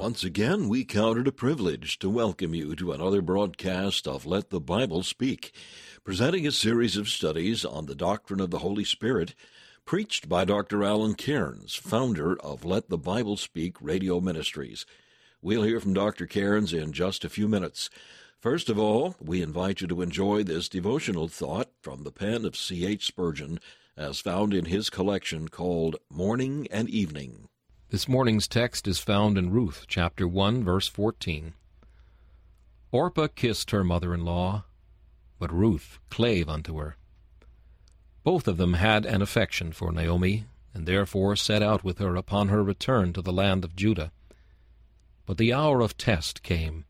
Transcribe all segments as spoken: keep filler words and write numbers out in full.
Once again, we count it a privilege to welcome you to another broadcast of Let the Bible Speak, presenting a series of studies on the doctrine of the Holy Spirit, preached by Doctor Alan Cairns, founder of Let the Bible Speak Radio Ministries. We'll hear from Doctor Cairns in just a few minutes. First of all, we invite you to enjoy this devotional thought from the pen of C H Spurgeon, as found in his collection called Morning and Evening. This morning's text is found in Ruth, chapter one, verse fourteen. Orpah kissed her mother-in-law, but Ruth clave unto her. Both of them had an affection for Naomi, and therefore set out with her upon her return to the land of Judah. But the hour of test came.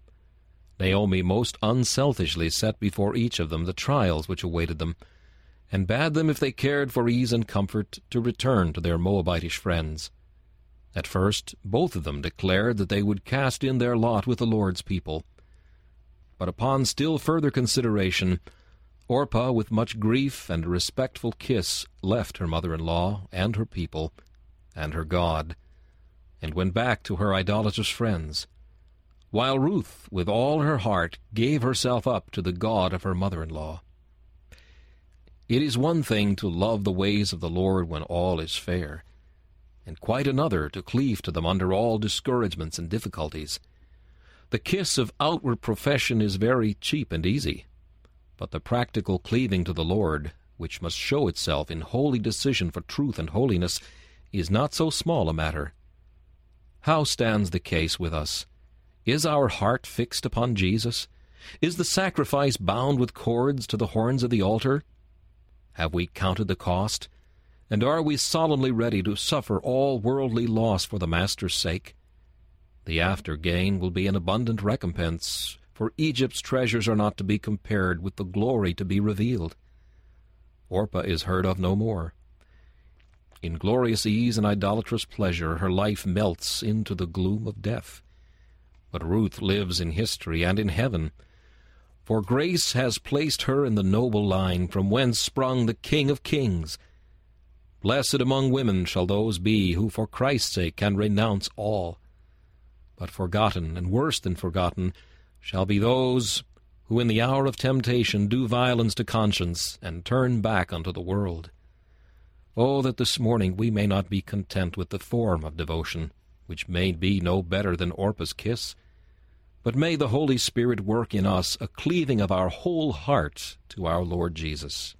Naomi most unselfishly set before each of them the trials which awaited them, and bade them, if they cared for ease and comfort, to return to their Moabitish friends. At first both of them declared that they would cast in their lot with the Lord's people. But upon still further consideration, Orpah, with much grief and a respectful kiss, left her mother-in-law and her people and her God, and went back to her idolatrous friends, while Ruth, with all her heart, gave herself up to the God of her mother-in-law. It is one thing to love the ways of the Lord when all is fair, and quite another to cleave to them under all discouragements and difficulties. The kiss of outward profession is very cheap and easy, but the practical cleaving to the Lord, which must show itself in holy decision for truth and holiness, is not so small a matter. How stands the case with us? Is our heart fixed upon Jesus? Is the sacrifice bound with cords to the horns of the altar? Have we counted the cost? And are we solemnly ready to suffer all worldly loss for the Master's sake? The after gain will be an abundant recompense, for Egypt's treasures are not to be compared with the glory to be revealed. Orpah is heard of no more. In glorious ease and idolatrous pleasure her life melts into the gloom of death. But Ruth lives in history and in heaven, for grace has placed her in the noble line from whence sprung the King of Kings. Blessed among women shall those be who for Christ's sake can renounce all. But forgotten, and worse than forgotten, shall be those who in the hour of temptation do violence to conscience and turn back unto the world. Oh, that this morning we may not be content with the form of devotion, which may be no better than Orpah's kiss, but may the Holy Spirit work in us a cleaving of our whole heart to our Lord Jesus.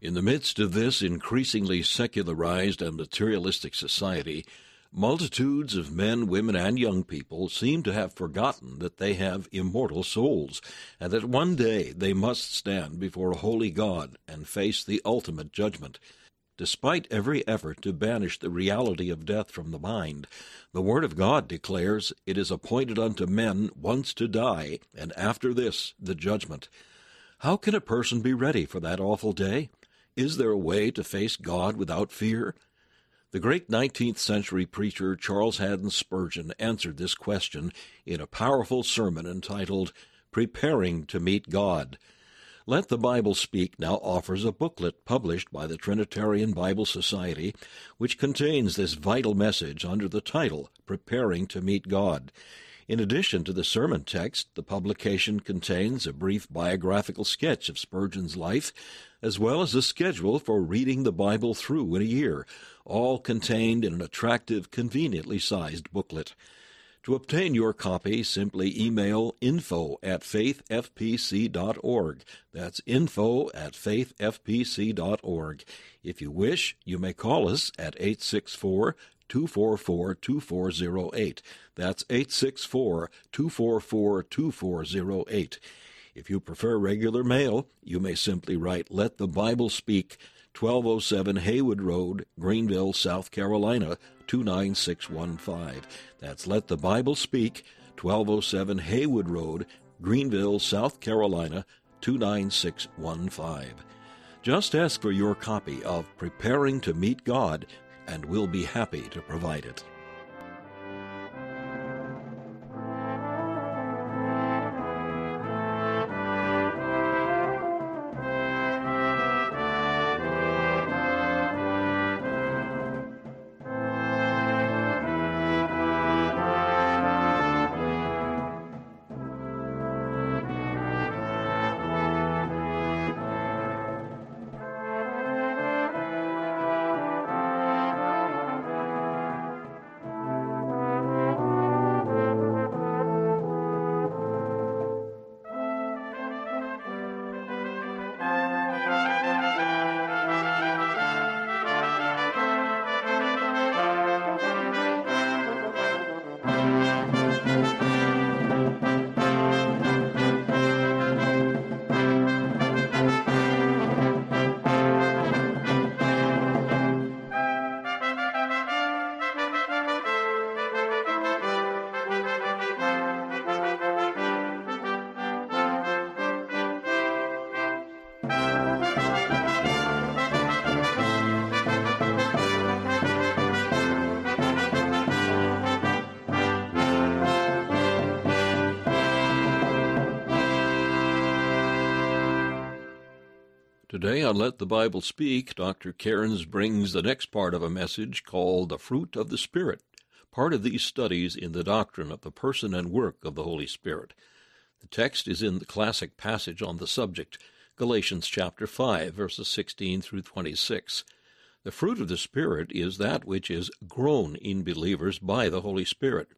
In the midst of this increasingly secularized and materialistic society, multitudes of men, women, and young people seem to have forgotten that they have immortal souls, and that one day they must stand before a holy God and face the ultimate judgment. Despite every effort to banish the reality of death from the mind, the Word of God declares, "It is appointed unto men once to die, and after this the judgment." How can a person be ready for that awful day? Is there a way to face God without fear? The great nineteenth century preacher Charles Haddon Spurgeon answered this question in a powerful sermon entitled, Preparing to Meet God. Let the Bible Speak now offers a booklet published by the Trinitarian Bible Society, which contains this vital message under the title, Preparing to Meet God. In addition to the sermon text, the publication contains a brief biographical sketch of Spurgeon's life, as well as a schedule for reading the Bible through in a year, all contained in an attractive, conveniently sized booklet. To obtain your copy, simply email info at faithfpc.org. That's info at faithfpc.org. If you wish, you may call us at eight six four, two four four, two four zero eight. That's eight six four, two four four, two four zero eight. If you prefer regular mail, you may simply write, Let the Bible Speak, twelve oh seven Haywood Road, Greenville, South Carolina, two nine six one five. That's Let the Bible Speak, twelve oh seven Haywood Road, Greenville, South Carolina, two nine six one five. Just ask for your copy of Preparing to Meet God, and we'll be happy to provide it. Today on Let the Bible Speak, Doctor Cairns brings the next part of a message called The Fruit of the Spirit, part of these studies in the doctrine of the person and work of the Holy Spirit. The text is in the classic passage on the subject, Galatians chapter five, verses sixteen through twenty-six. The fruit of the Spirit is that which is grown in believers by the Holy Spirit.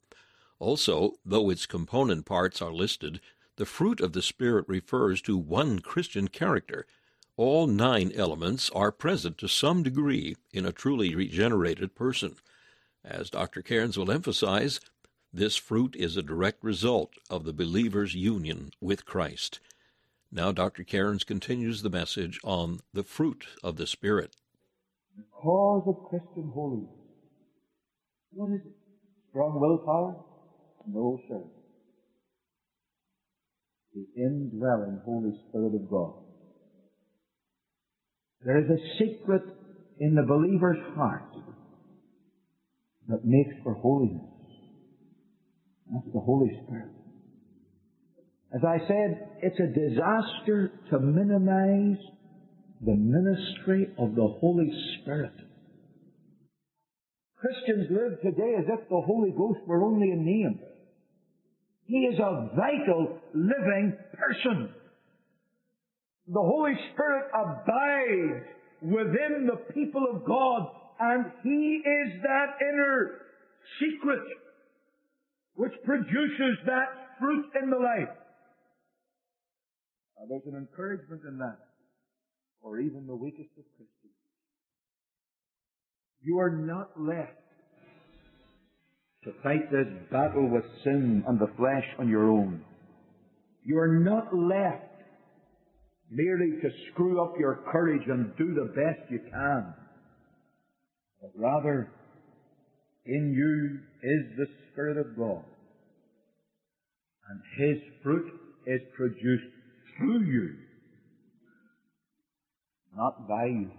Also, though its component parts are listed, the fruit of the Spirit refers to one Christian character. All nine elements are present to some degree in a truly regenerated person. As Doctor Cairns will emphasize, this fruit is a direct result of the believer's union with Christ. Now Doctor Cairns continues the message on the fruit of the Spirit. The cause of Christian holiness. What is it? Strong willpower? No, sir. The indwelling Holy Spirit of God. There is a secret in the believer's heart that makes for holiness. That's the Holy Spirit. As I said, it's a disaster to minimize the ministry of the Holy Spirit. Christians live today as if the Holy Ghost were only a name. He is a vital, living person. The Holy Spirit abides within the people of God, and He is that inner secret which produces that fruit in the life. Now, there's an encouragement in that for even the weakest of Christians. You are not left to fight this battle with sin and the flesh on your own. You are not left merely to screw up your courage and do the best you can. But rather, in you is the Spirit of God. And His fruit is produced through you, not by you.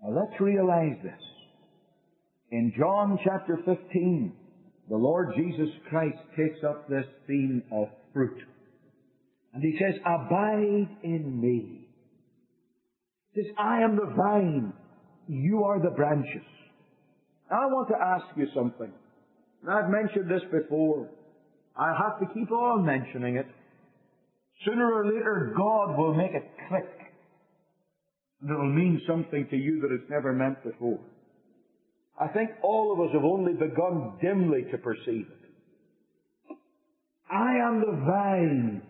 Now let's realize this. In John chapter fifteen, the Lord Jesus Christ takes up this theme of fruit. And He says, "Abide in me." He says, "I am the vine, you are the branches." Now I want to ask you something. And I've mentioned this before. I have to keep on mentioning it. Sooner or later, God will make it click. And it'll mean something to you that it's never meant before. I think all of us have only begun dimly to perceive it. I am the vine,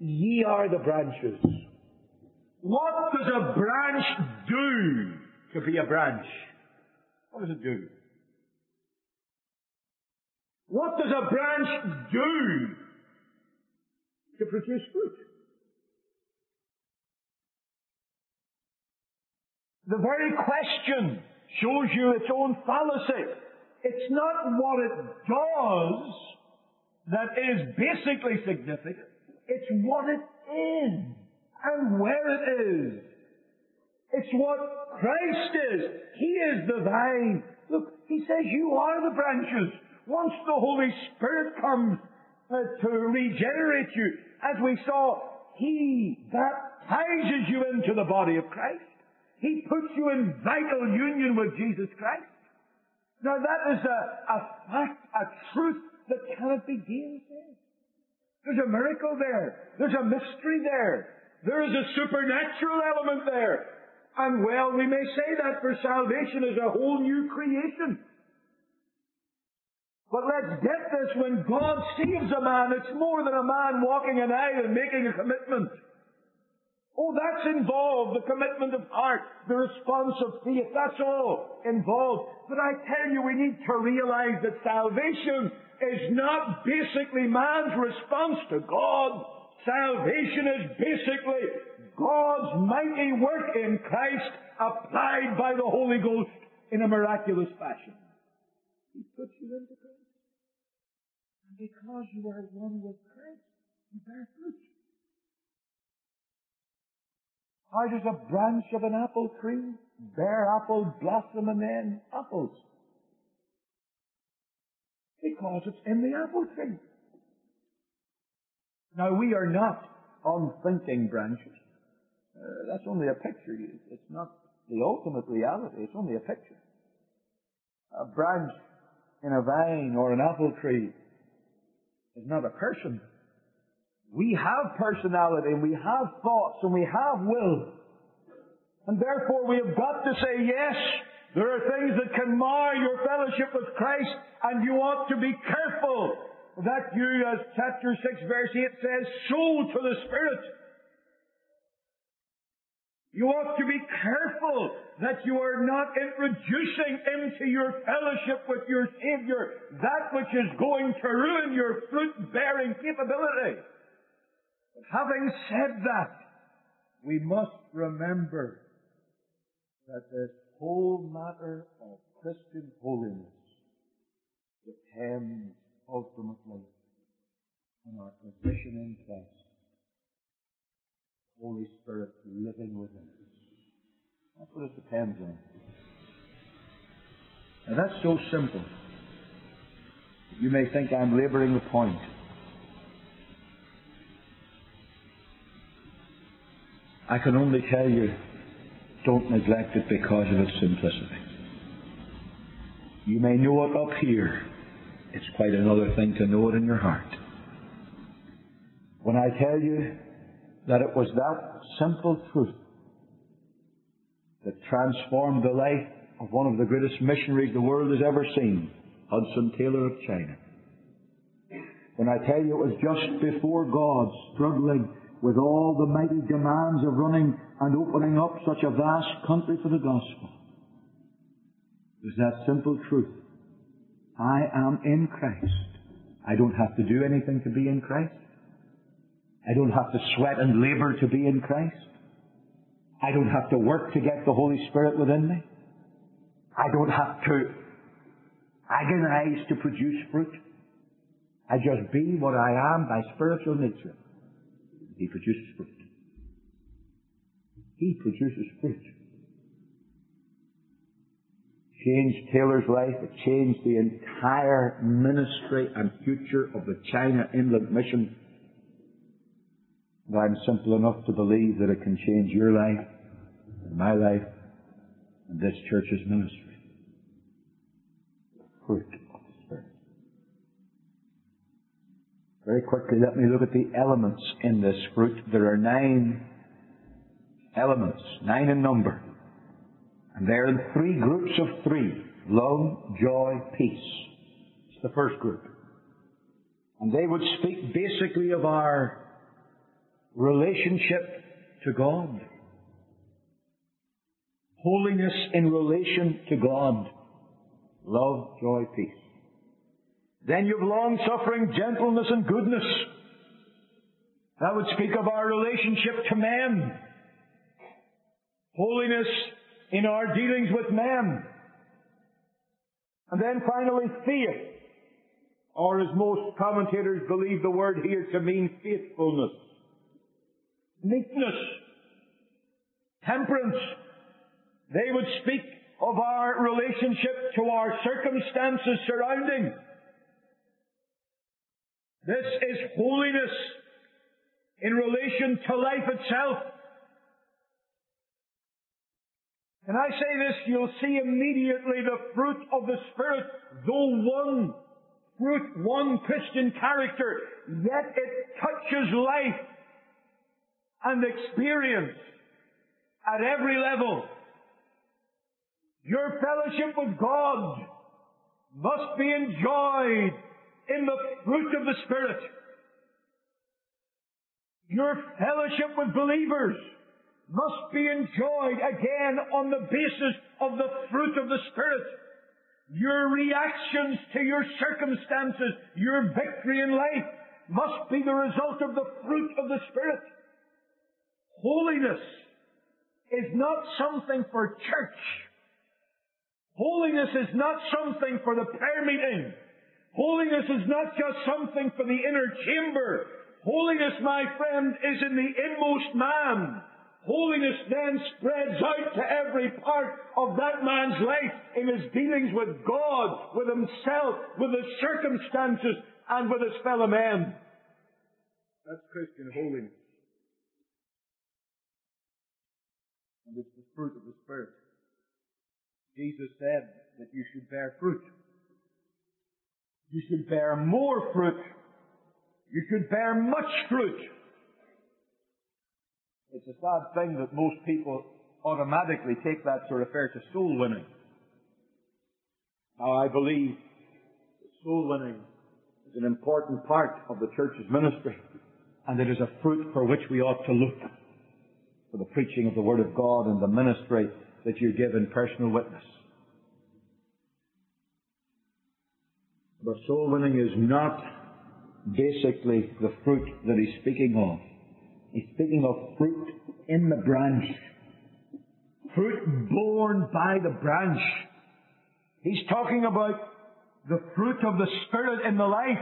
ye are the branches. What does a branch do to be a branch? What does it do? What does a branch do to produce fruit? The very question shows you its own fallacy. It's not what it does that is basically significant. It's what it is and where it is. It's what Christ is. He is the vine. Look, He says you are the branches. Once the Holy Spirit comes uh, to regenerate you, as we saw, He baptizes you into the body of Christ. He puts you in vital union with Jesus Christ. Now that is a, a fact, a truth that cannot be gainsaid. There's a miracle there. There's a mystery there. There is a supernatural element there. And well, we may say that for salvation is a whole new creation. But let's get this, when God saves a man, it's more than a man walking an aisle and making a commitment. Oh, that's involved, the commitment of heart, the response of faith, that's all involved. But I tell you, we need to realize that salvation is not basically man's response to God. Salvation is basically God's mighty work in Christ applied by the Holy Ghost in a miraculous fashion. He puts you into Christ. And because you are one with Christ, you bear fruit. How does a branch of an apple tree bear apples, blossom, and then apples? Because it's in the apple tree. Now, we are not unthinking branches. Uh, that's only a picture. It's not the ultimate reality. It's only a picture. A branch in a vine or an apple tree is not a person. We have personality, and we have thoughts, and we have will. And therefore we have got to say yes. There are things that can mar your fellowship with Christ, and you ought to be careful that you, as chapter six verse eight says, sow to the Spirit. You ought to be careful that you are not introducing into your fellowship with your Savior that which is going to ruin your fruit-bearing capability. But having said that, we must remember that this whole matter of Christian holiness depends ultimately on our position in Christ. Holy Spirit living within us. That's what it depends on. Now that's so simple. You may think I'm laboring the point. I can only tell you, don't neglect it because of its simplicity. You may know it up here. It's quite another thing to know it in your heart. When I tell you that it was that simple truth that transformed the life of one of the greatest missionaries the world has ever seen, Hudson Taylor of China. When I tell you it was just before God, struggling with all the mighty demands of running and opening up such a vast country for the gospel, it was that simple truth. I am in Christ. I don't have to do anything to be in Christ. I don't have to sweat and labor to be in Christ. I don't have to work to get the Holy Spirit within me. I don't have to agonize to produce fruit. I just be what I am by spiritual nature. He produces fruit. He produces fruit. Changed Taylor's life. It changed the entire ministry and future of the China Inland Mission. And I'm simple enough to believe that it can change your life, and my life, and this church's ministry. The fruit of the Spirit. Very quickly, let me look at the elements in this fruit. There are nine elements, nine in number. And they're in three groups of three. Love, joy, peace. It's the first group. And they would speak basically of our relationship to God. Holiness in relation to God. Love, joy, peace. Then you've long-suffering, gentleness, and goodness. That would speak of our relationship to men. Holiness in our dealings with men. And then finally, faith. Or as most commentators believe the word here to mean faithfulness. Meekness, temperance, they would speak of our relationship to our circumstances surrounding. This is holiness in relation to life itself. And I say this, you'll see immediately the fruit of the Spirit, though one fruit, one Christian character, yet it touches life and experience at every level. Your fellowship with God must be enjoyed in the fruit of the Spirit. Your fellowship with believers must be enjoyed again on the basis of the fruit of the Spirit. Your reactions to your circumstances, your victory in life, must be the result of the fruit of the Spirit. Holiness is not something for church. Holiness is not something for the prayer meeting. Holiness is not just something for the inner chamber. Holiness, my friend, is in the inmost man. Holiness then spreads out to every part of that man's life in his dealings with God, with himself, with his circumstances, and with his fellow men. That's Christian holiness. And it's the fruit of the Spirit. Jesus said that you should bear fruit. You should bear more fruit. You should bear much fruit. It's a sad thing that most people automatically take that to refer to soul winning. Now, I believe that soul winning is an important part of the church's ministry, and it is a fruit for which we ought to look for the preaching of the Word of God and the ministry that you give in personal witness. But soul winning is not basically the fruit that he's speaking of. He's speaking of fruit in the branch. Fruit borne by the branch. He's talking about the fruit of the Spirit in the life.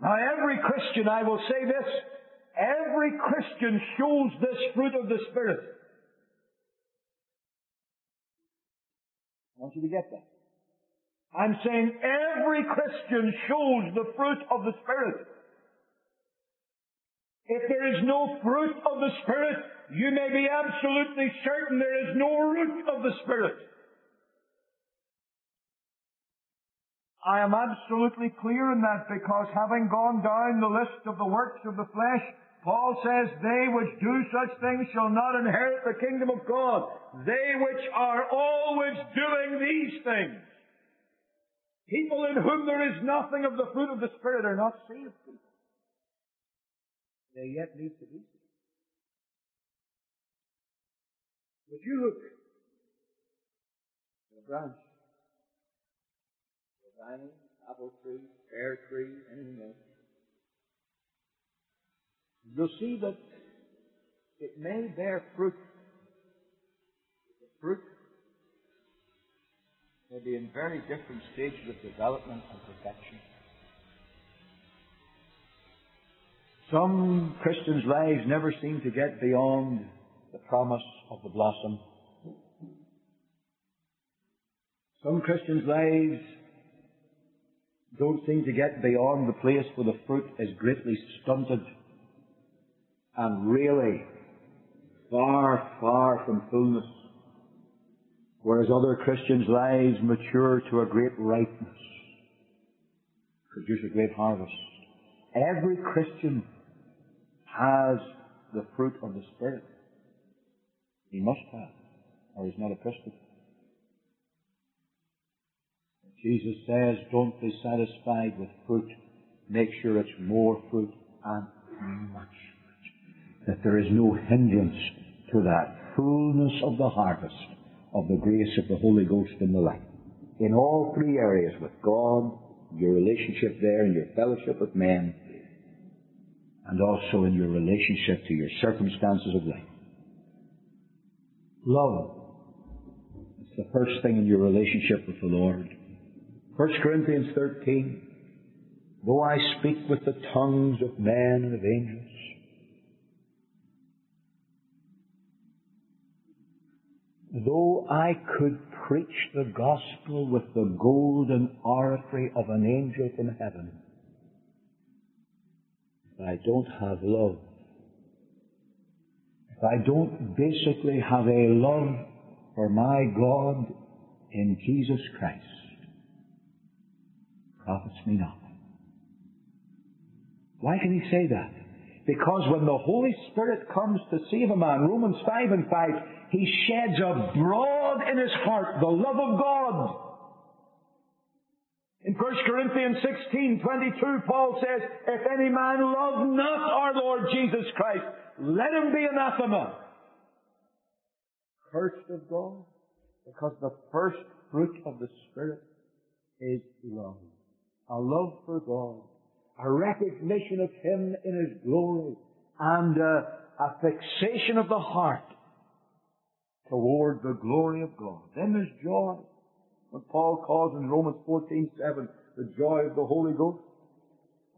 Now every Christian, I will say this, every Christian shows this fruit of the Spirit. I want you to get that. I'm saying every Christian shows the fruit of the Spirit. If there is no fruit of the Spirit, you may be absolutely certain there is no root of the Spirit. I am absolutely clear in that, because having gone down the list of the works of the flesh, Paul says, they which do such things shall not inherit the kingdom of God. They which are always doing these things. People in whom there is nothing of the fruit of the Spirit are not saved people. They yet need to be saved. Would you look at the branch? The vine, apple tree, pear tree, anything else. You'll see that it may bear fruit. The fruit may be in very different stages of development and perfection. Some Christians' lives never seem to get beyond the promise of the blossom. Some Christians' lives don't seem to get beyond the place where the fruit is greatly stunted and really far, far from fullness. Whereas other Christians' lives mature to a great ripeness, produce a great harvest. Every Christian has the fruit of the Spirit. He must have, or he's not a Christian. Jesus says, don't be satisfied with fruit. Make sure it's more fruit and much fruit. That there is no hindrance to that fullness of the harvest of the grace of the Holy Ghost in the life. In all three areas, with God, your relationship there, in your fellowship with men, and also in your relationship to your circumstances of life. Love. It's the first thing in your relationship with the Lord. First Corinthians thirteen, though I speak with the tongues of men and of angels. Though I could preach the gospel with the golden oratory of an angel from heaven, if I don't have love, if I don't basically have a love for my God in Jesus Christ, it profits me not. Why can he say that? Because when the Holy Spirit comes to save a man, Romans five and five, he sheds abroad in his heart the love of God. In First Corinthians sixteen twenty-two, Paul says, if any man love not our Lord Jesus Christ, let him be anathema. Cursed of God, because the first fruit of the Spirit is love. A love for God. A recognition of Him in His glory, and a, a fixation of the heart toward the glory of God. Then there's joy. When Paul calls in Romans fourteen seven, the joy of the Holy Ghost.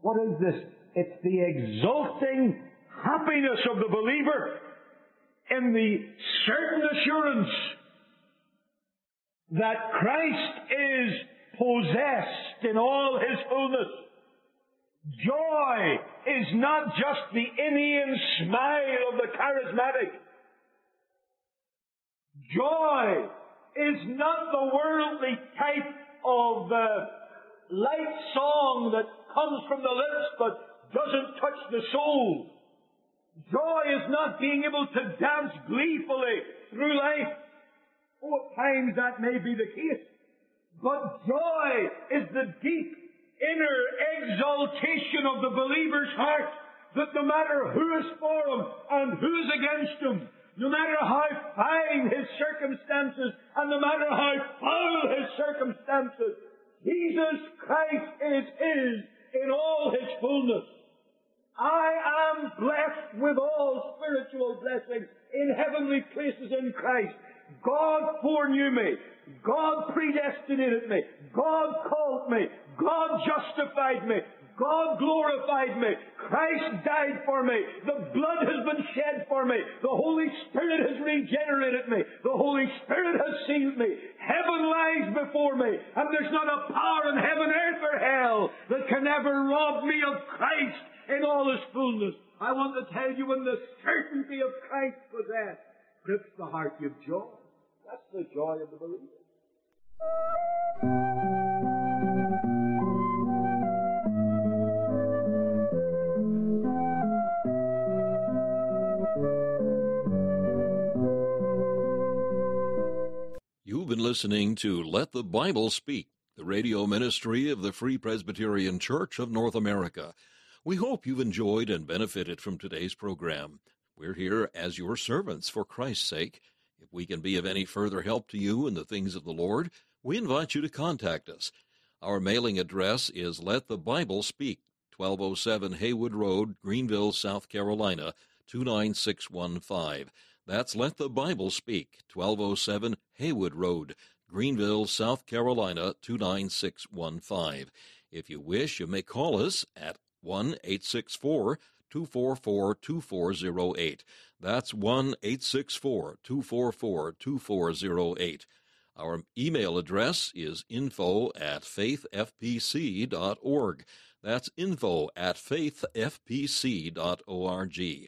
What is this? It's the exulting happiness of the believer in the certain assurance that Christ is possessed in all His fullness. Joy is not just the Indian smile of the charismatic. Joy is not the worldly type of uh, light song that comes from the lips but doesn't touch the soul. Joy is not being able to dance gleefully through life. Oh, at times that may be the case. But joy is the deep inner exaltation of the believer's heart, that no matter who is for him and who is against him, no matter how fine his circumstances and no matter how foul his circumstances, Jesus Christ is his in all his fullness. I am blessed with all spiritual blessings in heavenly places in Christ. God foreknew me. God predestinated me. God called me. God justified me. God glorified me. Christ died for me. The blood has been shed for me. The Holy Spirit has regenerated me. The Holy Spirit has sealed me. Heaven lies before me. And there's not a power in heaven, earth, or hell that can ever rob me of Christ in all his fullness. I want to tell you, in the certainty of Christ possessed, grips the heart of joy. That's the joy of the believer. Been listening to Let the Bible Speak, the radio ministry of the Free Presbyterian Church of North America. We hope you've enjoyed and benefited from today's program. We're here as your servants for Christ's sake. If we can be of any further help to you in the things of the Lord, we invite you to contact us. Our mailing address is Let the Bible Speak, twelve oh seven Haywood Road, Greenville, South Carolina, two nine six one five. That's Let the Bible Speak, twelve oh seven Haywood Road, Greenville, South Carolina, two nine six one five. If you wish, you may call us at one eight six four, two four four, two four zero eight. That's one eight six four, two four four, two four zero eight. Our email address is info at faithfpc.org. That's info at faithfpc.org.